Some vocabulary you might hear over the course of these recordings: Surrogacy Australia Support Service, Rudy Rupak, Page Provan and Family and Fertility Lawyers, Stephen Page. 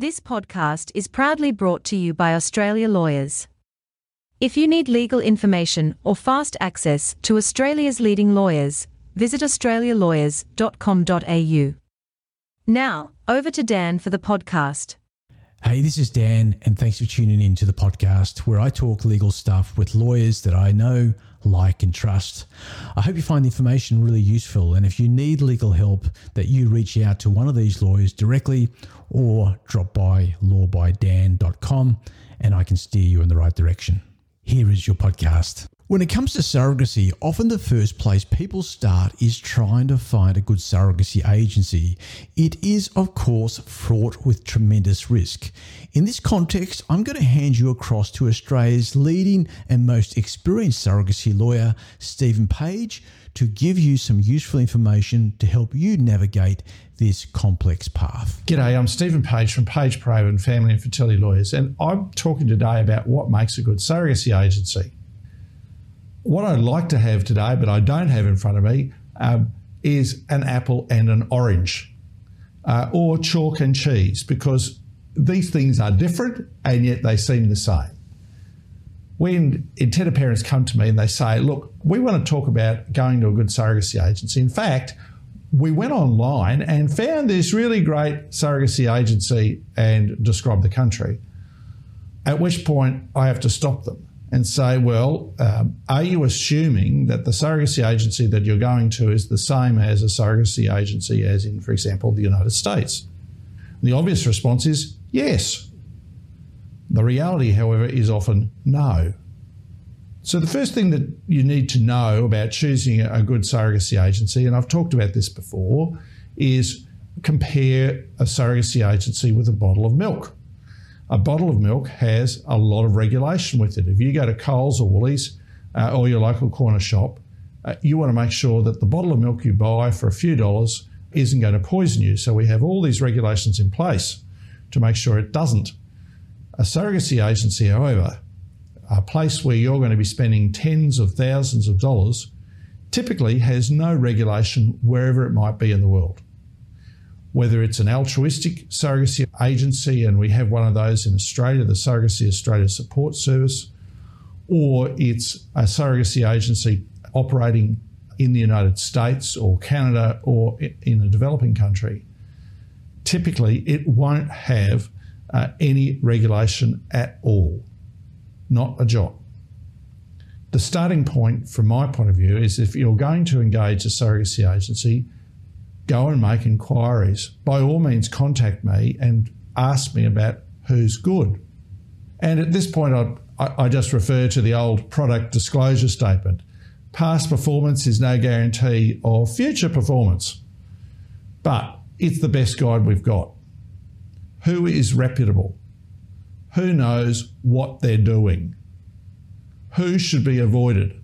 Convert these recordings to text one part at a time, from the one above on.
This podcast is proudly brought to you by Australia Lawyers. If you need legal information or fast access to Australia's leading lawyers, visit australialawyers.com.au. Now, over to Dan for the podcast. Hey, this is Dan, and thanks for tuning in to the podcast where I talk legal stuff with lawyers that I know, like, and trust. I hope you find the information really useful, and if you need legal help, that you reach out to one of these lawyers directly or drop by lawbydan.com and I can steer you in the right direction. Here is your podcast. When it comes to surrogacy, often the first place people start is trying to find a good surrogacy agency. It is, of course, fraught with tremendous risk. In this context, I'm going to hand you across to Australia's leading and most experienced surrogacy lawyer, Stephen Page, to give you some useful information to help you navigate this complex path. G'day, I'm Stephen Page from Page Provan and Family and Fertility Lawyers, and I'm talking today about what makes a good surrogacy agency. What I'd like to have today, but I don't have in front of me, is an apple and an orange, or chalk and cheese, because these things are different and yet they seem the same. When intended parents come to me and they say, look, we want to talk about going to a good surrogacy agency. In fact, we went online and found this really great surrogacy agency and described the country, at which point I have to stop them and say, well, are you assuming that the surrogacy agency that you're going to is the same as a surrogacy agency as in, for example, the United States? And the obvious response is yes. The reality, however, is often no. So the first thing that you need to know about choosing a good surrogacy agency, and I've talked about this before, is compare a surrogacy agency with a bottle of milk. A bottle of milk has a lot of regulation with it. If you go to Coles or Woolies or your local corner shop, you want to make sure that the bottle of milk you buy for a few dollars isn't going to poison you. So we have all these regulations in place to make sure it doesn't. A surrogacy agency, however, a place where you're going to be spending tens of thousands of dollars, typically has no regulation wherever it might be in the world. Whether it's an altruistic surrogacy agency, and we have one of those in Australia, the Surrogacy Australia Support Service, or it's a surrogacy agency operating in the United States or Canada or in a developing country, typically it won't have any regulation at all, not a jot. The starting point from my point of view is if you're going to engage a surrogacy agency, go and make inquiries. By all means, contact me and ask me about who's good. And at this point, I just refer to the old product disclosure statement. Past performance is no guarantee of future performance, but it's the best guide we've got. Who is reputable? Who knows what they're doing? Who should be avoided?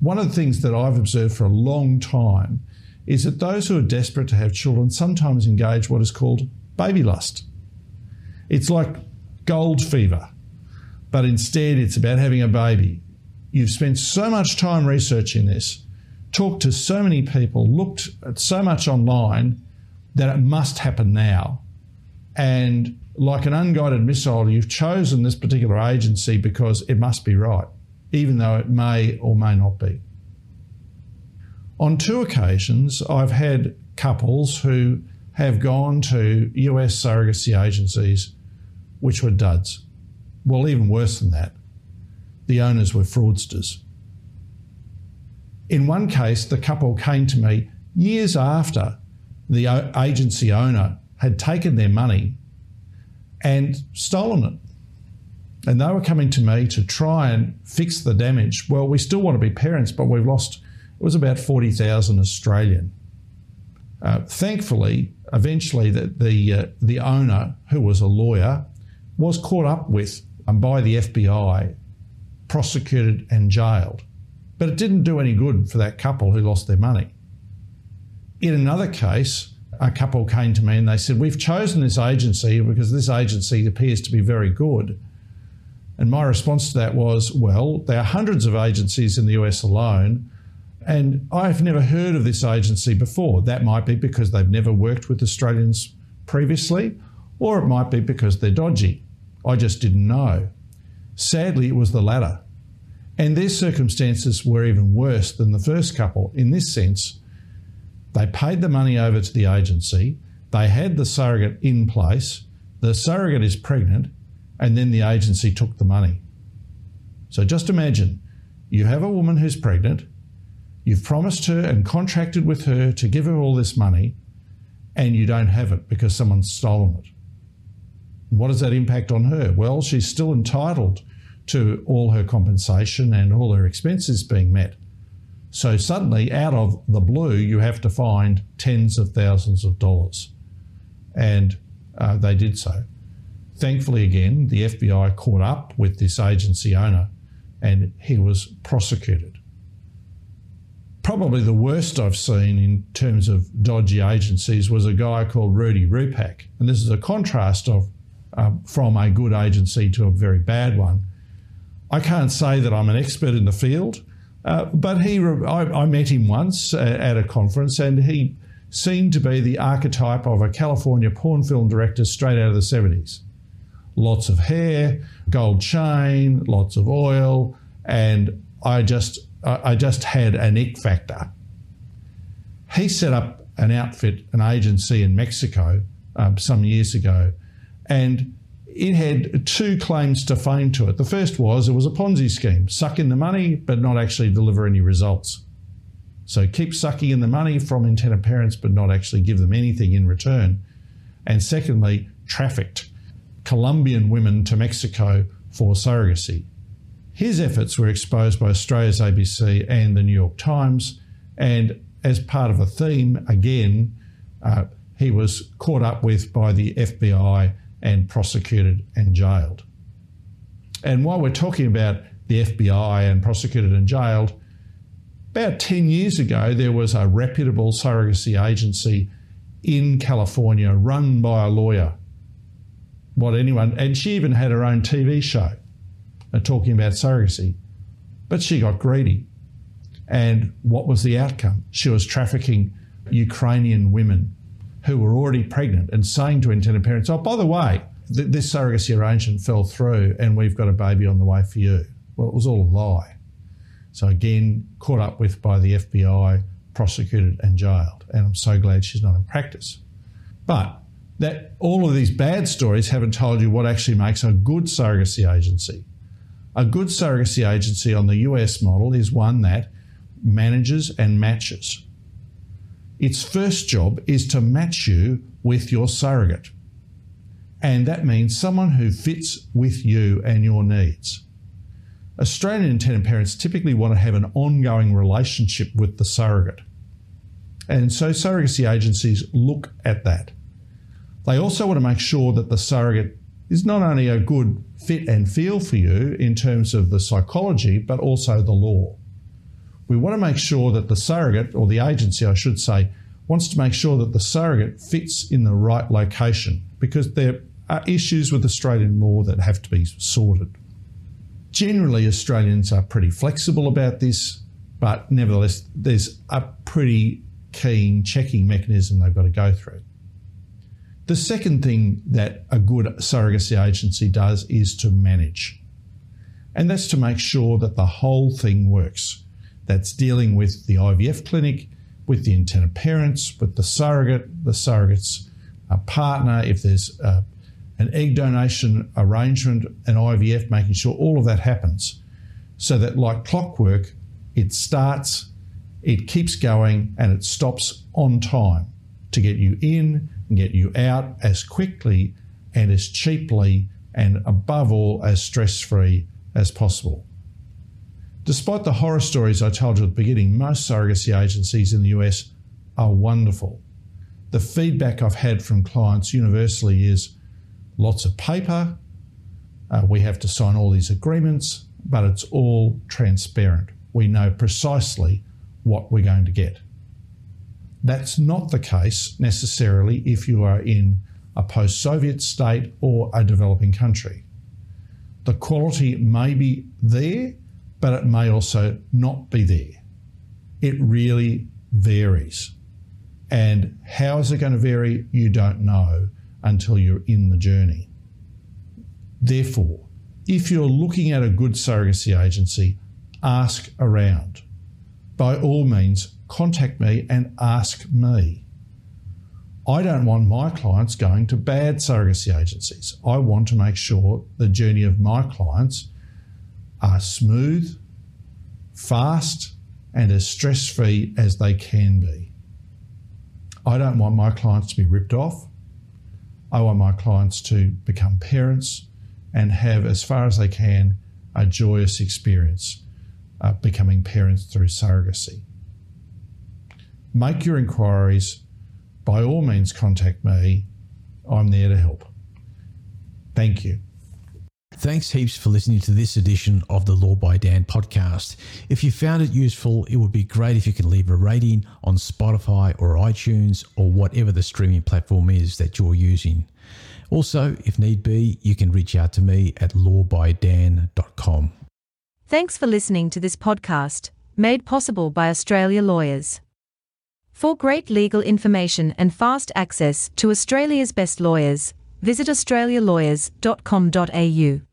One of the things that I've observed for a long time is that those who are desperate to have children sometimes engage what is called baby lust. It's like gold fever, but instead it's about having a baby. You've spent so much time researching this, talked to so many people, looked at so much online that it must happen now. And like an unguided missile, you've chosen this particular agency because it must be right, even though it may or may not be. On two occasions, I've had couples who have gone to US surrogacy agencies which were duds. Well, even worse than that, the owners were fraudsters. In one case, the couple came to me years after the agency owner had taken their money and stolen it. And they were coming to me to try and fix the damage. Well, we still want to be parents, but we've lost... It was about 40,000 Australian. Thankfully, eventually the owner, who was a lawyer, was caught up with by the FBI, prosecuted and jailed. But it didn't do any good for that couple who lost their money. In another case, a couple came to me and they said, we've chosen this agency because this agency appears to be very good. And my response to that was, well, there are hundreds of agencies in the US alone, and I've never heard of this agency before. That might be because they've never worked with Australians previously, or it might be because they're dodgy. I just didn't know. Sadly, it was the latter. And their circumstances were even worse than the first couple in this sense. They paid the money over to the agency, they had the surrogate in place, the surrogate is pregnant, and then the agency took the money. So just imagine, you have a woman who's pregnant, you've promised her and contracted with her to give her all this money, and you don't have it because someone's stolen it. What does that impact on her? Well, she's still entitled to all her compensation and all her expenses being met. So suddenly, out of the blue, you have to find tens of thousands of dollars. And they did so. Thankfully, again, the FBI caught up with this agency owner and he was prosecuted. Probably the worst I've seen in terms of dodgy agencies was a guy called Rudy Rupak. And this is a contrast of from a good agency to a very bad one. I can't say that I'm an expert in the field, but I met him once at a conference, and he seemed to be the archetype of a California porn film director straight out of the 70s. Lots of hair, gold chain, lots of oil, and I just had an ick factor. He set up an outfit, an agency in Mexico some years ago, and it had two claims to fame to it. The first was it was a Ponzi scheme, suck in the money but not actually deliver any results. So keep sucking in the money from intended parents but not actually give them anything in return. And secondly, trafficked Colombian women to Mexico for surrogacy. His efforts were exposed by Australia's ABC and the New York Times, and as part of a theme, again, he was caught up with by the FBI and prosecuted and jailed. And while we're talking about the FBI and prosecuted and jailed, about 10 years ago, there was a reputable surrogacy agency in California run by a lawyer. And she even had her own TV show talking about surrogacy, but she got greedy. And what was the outcome? She was trafficking Ukrainian women who were already pregnant and saying to intended parents, oh, by the way, this surrogacy arrangement fell through and we've got a baby on the way for you. Well, it was all a lie. So again, caught up with by the FBI, prosecuted and jailed. And I'm so glad she's not in practice. But that all of these bad stories haven't told you what actually makes a good surrogacy agency. A good surrogacy agency on the US model is one that manages and matches. Its first job is to match you with your surrogate. And that means someone who fits with you and your needs. Australian intended parents typically want to have an ongoing relationship with the surrogate. And so surrogacy agencies look at that. They also want to make sure that the surrogate is not only a good fit and feel for you in terms of the psychology, but also the law. We want to make sure that the surrogate, or the agency I should say, wants to make sure that the surrogate fits in the right location, because there are issues with Australian law that have to be sorted. Generally, Australians are pretty flexible about this, but nevertheless, there's a pretty keen checking mechanism they've got to go through. The second thing that a good surrogacy agency does is to manage. And that's to make sure that the whole thing works. That's dealing with the IVF clinic, with the intended parents, with the surrogate's partner, if there's an egg donation arrangement, an IVF, making sure all of that happens. So that like clockwork, it starts, it keeps going, and it stops on time to get you in and get you out as quickly and as cheaply and above all as stress-free as possible. Despite the horror stories I told you at the beginning, most surrogacy agencies in the US are wonderful. The feedback I've had from clients universally is lots of paper, we have to sign all these agreements, but it's all transparent. We know precisely what we're going to get. That's not the case necessarily if you are in a post-Soviet state or a developing country. The quality may be there, but it may also not be there. It really varies. And how is it going to vary? You don't know until you're in the journey. Therefore, if you're looking at a good surrogacy agency, ask around. By all means, contact me and ask me. I don't want my clients going to bad surrogacy agencies. I want to make sure the journey of my clients are smooth, fast, and as stress-free as they can be. I don't want my clients to be ripped off. I want my clients to become parents and have, as far as they can, a joyous experience of becoming parents through surrogacy. Make your inquiries. By all means, contact me. I'm there to help. Thank you. Thanks heaps for listening to this edition of the Law by Dan podcast. If you found it useful, it would be great if you could leave a rating on Spotify or iTunes or whatever the streaming platform is that you're using. Also, if need be, you can reach out to me at lawbydan.com. Thanks for listening to this podcast, made possible by Australia Lawyers. For great legal information and fast access to Australia's best lawyers, visit australialawyers.com.au.